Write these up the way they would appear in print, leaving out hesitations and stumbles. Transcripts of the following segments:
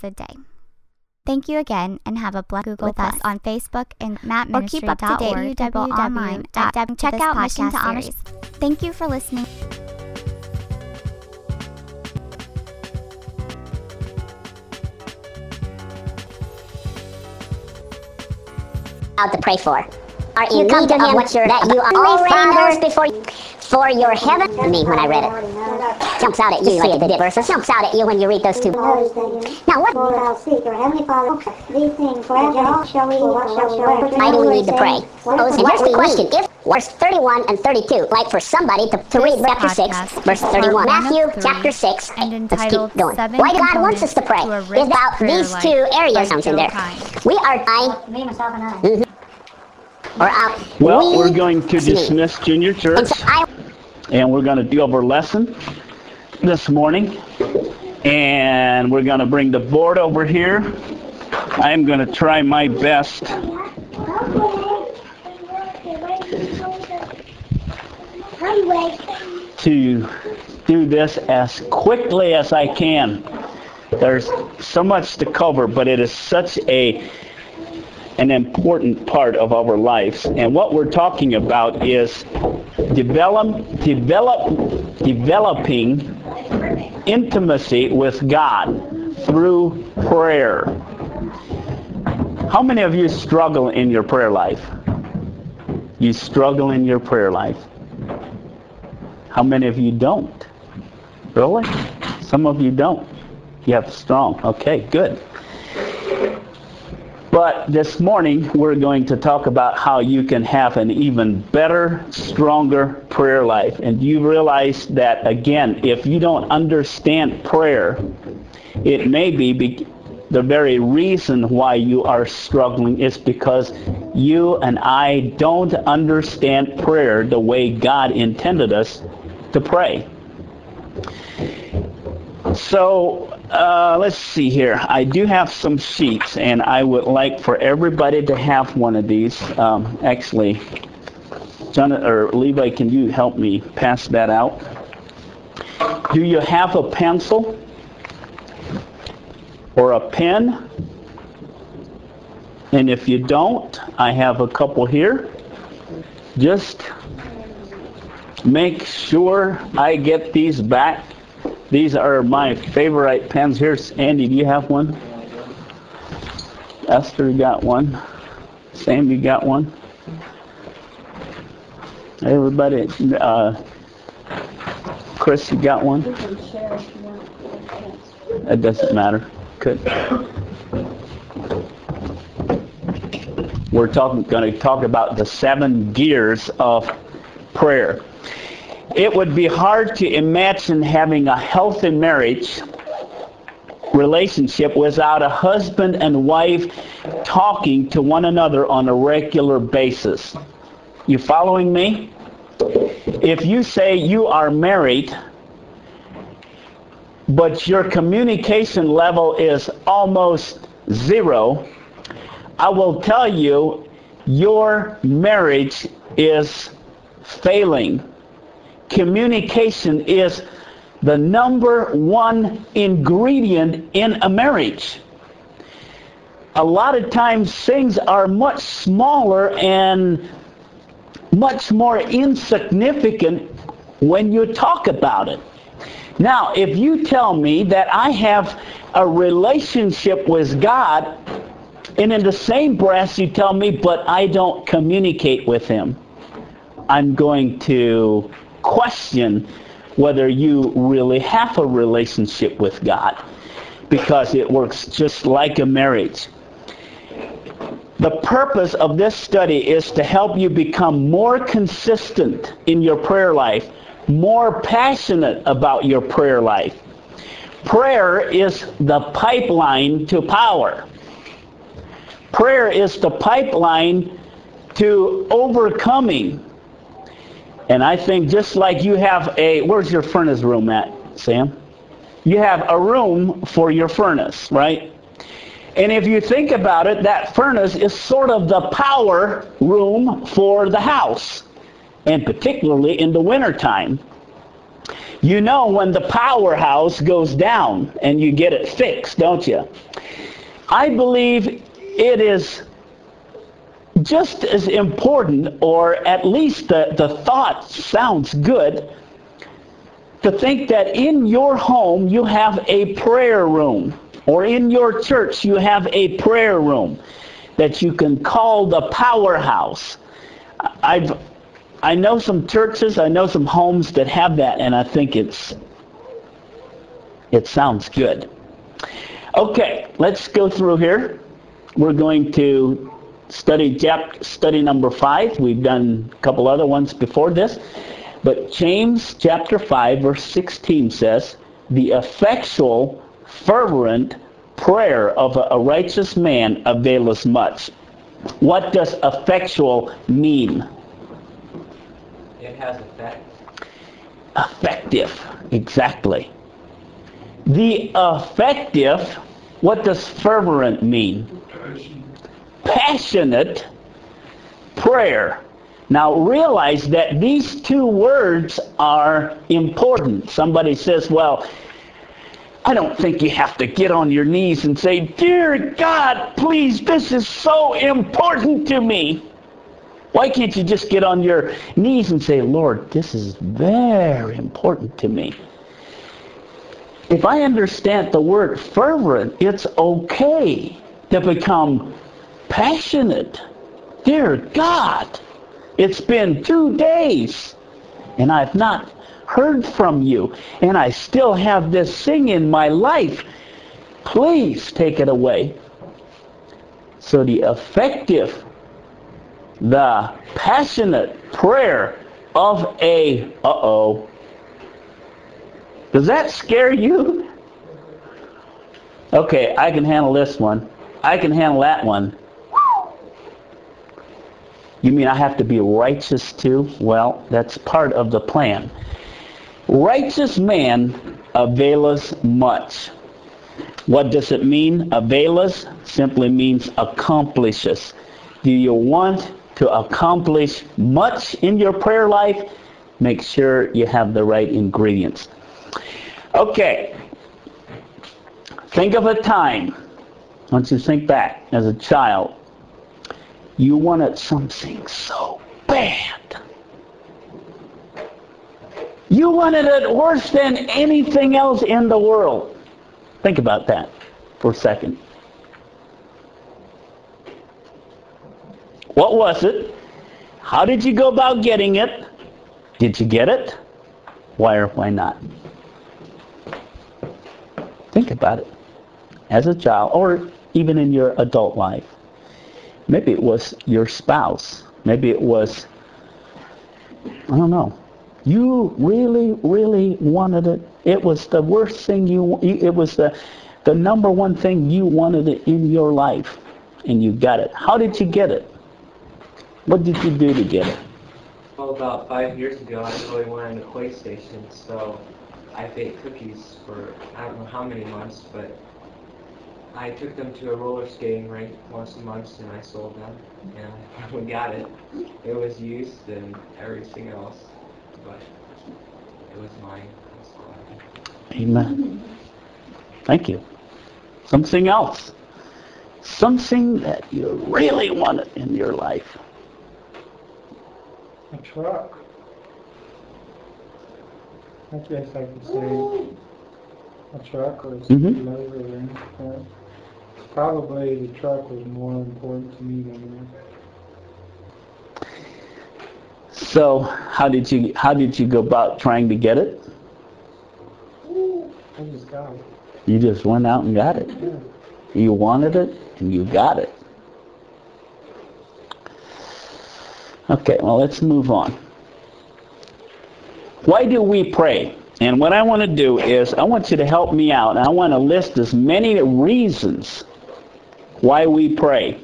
blessed day. Thank you again, and have a blessed Google with Plus. Us on Facebook and MattMinistry.org. Or keep up to date www.online.org. Check out Mission to Amish. Thank you for listening. Out to pray for. Are you need of what you're that you are already knows before you, for your heaven. I mean, when I read it, jumps out at you like the verses. Jumps out at you when you read those two. Now what? Lord, I'll seek your heavenly Father. These things, what shall we? I do need to pray. And here's the question: if verse 31 and 32, like for somebody to read chapter 6, verse 31, Matthew chapter 6. Let's keep going. Why God wants us to pray is about these two areas. Sounds in there. We are dying. Well, we're going to dismiss Junior Church, and we're going to do our lesson this morning, and we're going to bring the board over here. I'm going to try my best. To do this as quickly as I can. There's so much to cover, but it is such an important part of our lives. And what we're talking about is developing intimacy with God through prayer. How many of you struggle in your prayer life? You struggle in your prayer life. How many of you don't? Really? Some of you don't. You have strong. Okay, good. But this morning, we're going to talk about how you can have an even better, stronger prayer life. And you realize that, again, if you don't understand prayer, it may be the very reason why you are struggling is because you and I don't understand prayer the way God intended us to pray. So, let's see here. I do have some sheets, and I would like for everybody to have one of these. Actually, John or Levi, can you help me pass that out? Do you have a pencil or a pen? And if you don't, I have a couple here. Just make sure I get these back. These are my favorite pens. Here's Andy. Do you have one? Esther got one. Sandy got one. Everybody, Chris, you got one? It doesn't matter. Good. We're going to talk about the 7 gears of prayer. It would be hard to imagine having a healthy marriage relationship without a husband and wife talking to one another on a regular basis. You following me? If you say you are married, but your communication level is almost zero, I will tell you your marriage is failing. Communication is the number one ingredient in a marriage. A lot of times things are much smaller and much more insignificant when you talk about it. Now, if you tell me that I have a relationship with God, and in the same breath you tell me, but I don't communicate with Him, I'm going to question whether you really have a relationship with God, because it works just like a marriage. The purpose of this study is to help you become more consistent in your prayer life, more passionate about your prayer life. Prayer is the pipeline to power. Prayer is the pipeline to overcoming. And I think just like you have where's your furnace room at, Sam? You have a room for your furnace, right? And if you think about it, that furnace is sort of the power room for the house, and particularly in the wintertime. You know when the powerhouse goes down and you get it fixed, don't you? I believe it is just as important, or at least the thought sounds good, to think that in your home you have a prayer room, or in your church you have a prayer room that you can call the powerhouse. I know some churches, I know some homes that have that, and I think it sounds good. Okay, let's go through here. We're going to study number 5. We've done a couple other ones before this. But James chapter 5, verse 16 says, the effectual, fervent prayer of a righteous man availeth much. What does effectual mean? It has effect. Effective, exactly. The effective, what does fervent mean? Passionate prayer. Now realize that these two words are important. Somebody says, well, I don't think you have to get on your knees and say, dear God, please, this is so important to me. Why can't you just get on your knees and say, Lord, this is very important to me? If I understand the word fervent, it's okay to become passionate. Dear God, it's been 2 days and I've not heard from you, and I still have this thing in my life. Please take it away. So the effective, the passionate prayer of a, does that scare you? Okay, I can handle this one. I can handle that one. You mean I have to be righteous too? Well, that's part of the plan. Righteous man availeth much. What does it mean? Availeth simply means accomplishes. Do you want to accomplish much in your prayer life? Make sure you have the right ingredients. Okay. Think of a time. Once you think back as a child, you wanted something so bad. You wanted it worse than anything else in the world. Think about that for a second. What was it? How did you go about getting it? Did you get it? Why or why not? Think about it. As a child, or even in your adult life. Maybe it was your spouse. Maybe it was, I don't know. You really, really wanted it. It was the worst thing it was the number one thing you wanted it in your life. And you got it. How did you get it? What did you do to get it? Well, about 5 years ago, I really wanted a PlayStation, so I baked cookies for I don't know how many months, but I took them to a roller skating rink once a month and I sold them, and we got it. It was used and everything else. But it was mine. Amen. Thank you. Something else. Something that you really wanted in your life. A truck. I guess I could say a truck or something over. Probably the truck was more important to me than that. So, how did you go about trying to get it? I just got it. You just went out and got it. Yeah. You wanted it, and you got it. Okay, well, let's move on. Why do we pray? And what I want to do is, I want you to help me out. And I want to list as many reasons why we pray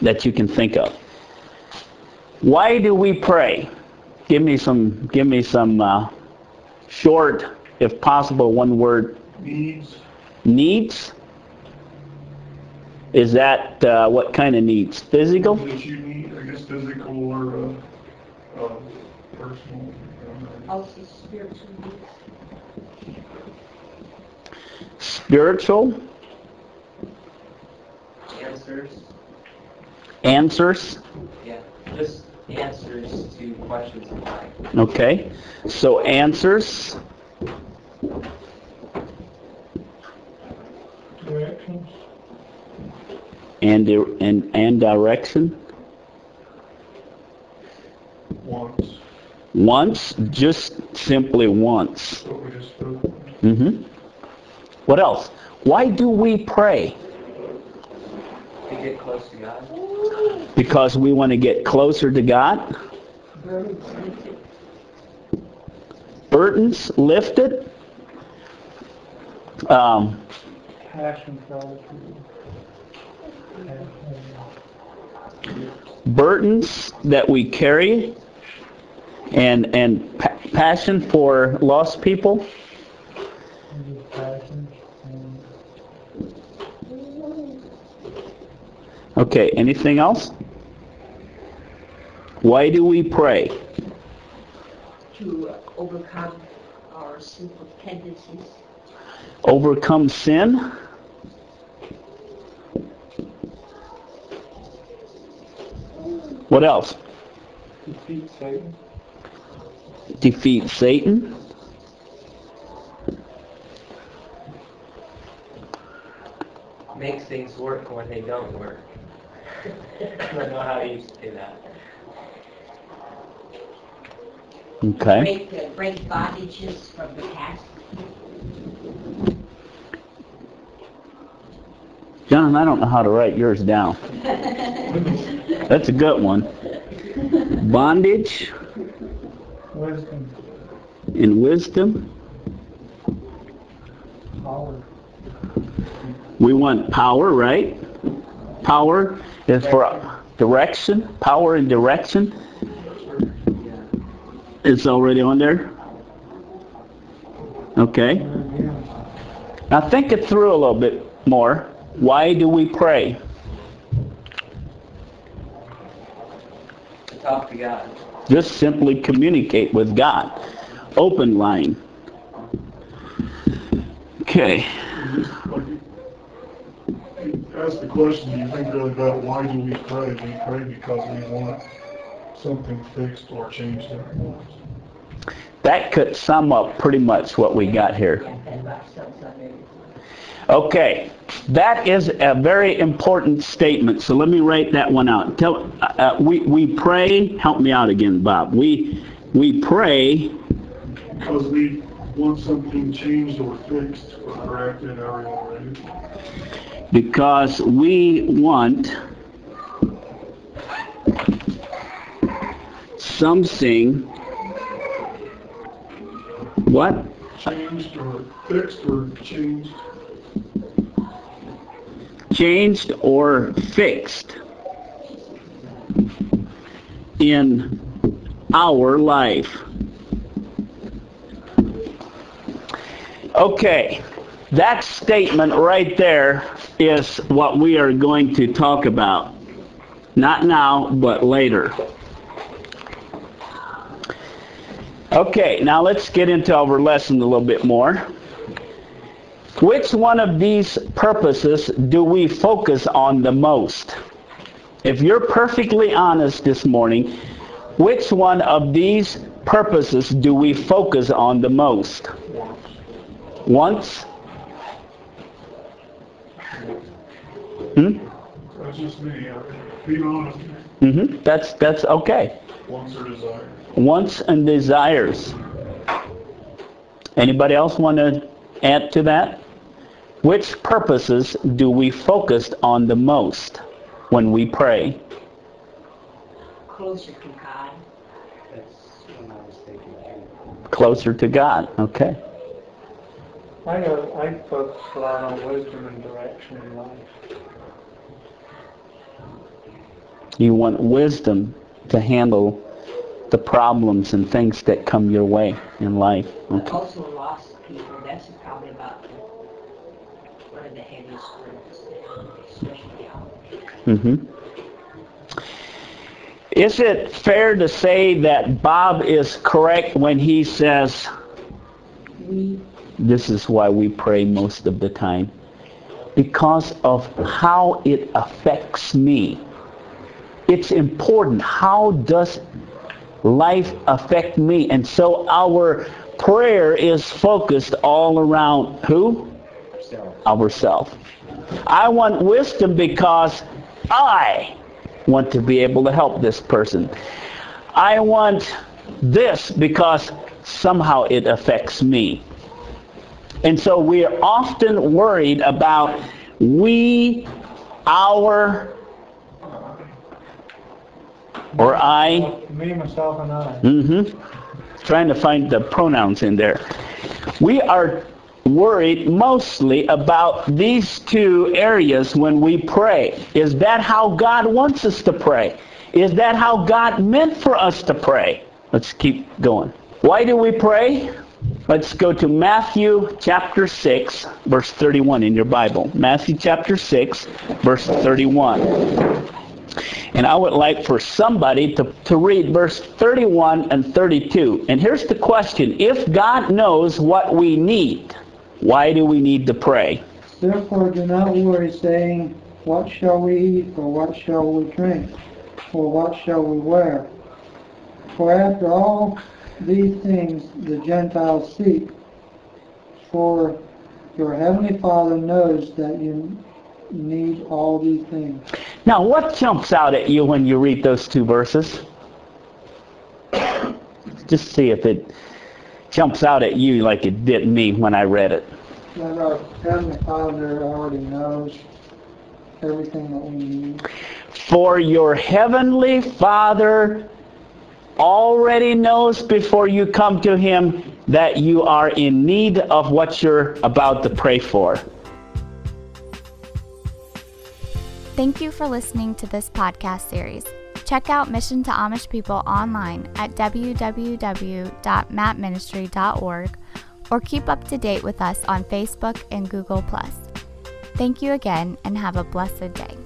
that you can think of. Why do we pray? Give me some short, if possible, one word. Needs. Needs? Is that what kind of needs? Physical? That you need, I guess, physical or personal of his spiritual needs? Spiritual? Answers? Yeah, just answers to questions in life. Okay, so answers. Directions. And direction. Once. Once, just simply once. Mm-hmm. What else? Why do we pray? To get close to God. Because we want to get closer to God. Burdens lifted. Passion for other people. Burdens that we carry, and passion for lost people. Okay, anything else? Why do we pray? To overcome our sinful tendencies. Overcome sin? What else? Defeat Satan. Defeat Satan. Make things work when they don't work. I don't know how you say that. Okay. Break bondages from the past. John, I don't know how to write yours down. That's a good one. Bondage. Wisdom. And wisdom. Power. We want power, right? Power is for direction. Power and direction. It's already on there. Okay. Now think it through a little bit more. Why do we pray? Talk to God. Just simply communicate with God. Open line. Okay. You ask the question, you think really about why do we pray? We pray because we want something fixed or changed in our lives. That could sum up pretty much what we got here. Okay. That is a very important statement. So let me write that one out. We pray. Help me out again, Bob. We pray because we want something changed or fixed or corrected or already. Because we want something. What? Changed or fixed or changed. Changed or fixed in our life. Okay, that statement right there is what we are going to talk about. Not now, but later. Okay, now let's get into our lesson a little bit more. Which one of these purposes do we focus on the most? If you're perfectly honest this morning, which one of these purposes do we focus on the most? Once? That's just me. Be honest. Mm-hmm. That's okay. Wants or desires. Wants and desires. Anybody else want to add to that? Which purposes do we focus on the most when we pray? Closer to God. That's what I was thinking. Closer to God, okay. I focus a lot on wisdom and direction in life. You want wisdom to handle the problems and things that come your way in life. Okay. Also lost people, that's probably about one of the heaviest words, especially out. Mm-hmm. Is it fair to say that Bob is correct when he says, this is why we pray most of the time, because of how it affects me? It's important. How does life affect me? And so our prayer is focused all around who? Ourselves. I want wisdom because I want to be able to help this person. I want this because somehow it affects me. And so we are often worried about I. Me, myself, and I. Trying to find the pronouns in there. We are worried mostly about these two areas when we pray. Is that how God wants us to pray? Is that how God meant for us to pray? Let's keep going. Why do we pray? Let's go to Matthew chapter 6, verse 31 in your Bible. Matthew chapter 6, verse 31. And I would like for somebody to read verse 31 and 32. And here's the question. If God knows what we need, why do we need to pray? Therefore do not worry, saying, what shall we eat, or what shall we drink, or what shall we wear? For after all these things the Gentiles seek, for your heavenly Father knows that you need all these things. Now, what jumps out at you when you read those two verses? Just see if it jumps out at you like it did me when I read it. That our Heavenly Father already knows everything that we need. For your Heavenly Father already knows before you come to Him that you are in need of what you're about to pray for. Thank you for listening to this podcast series. Check out Mission to Amish People online at www.mapministry.org or keep up to date with us on Facebook and Google+. Thank you again and have a blessed day.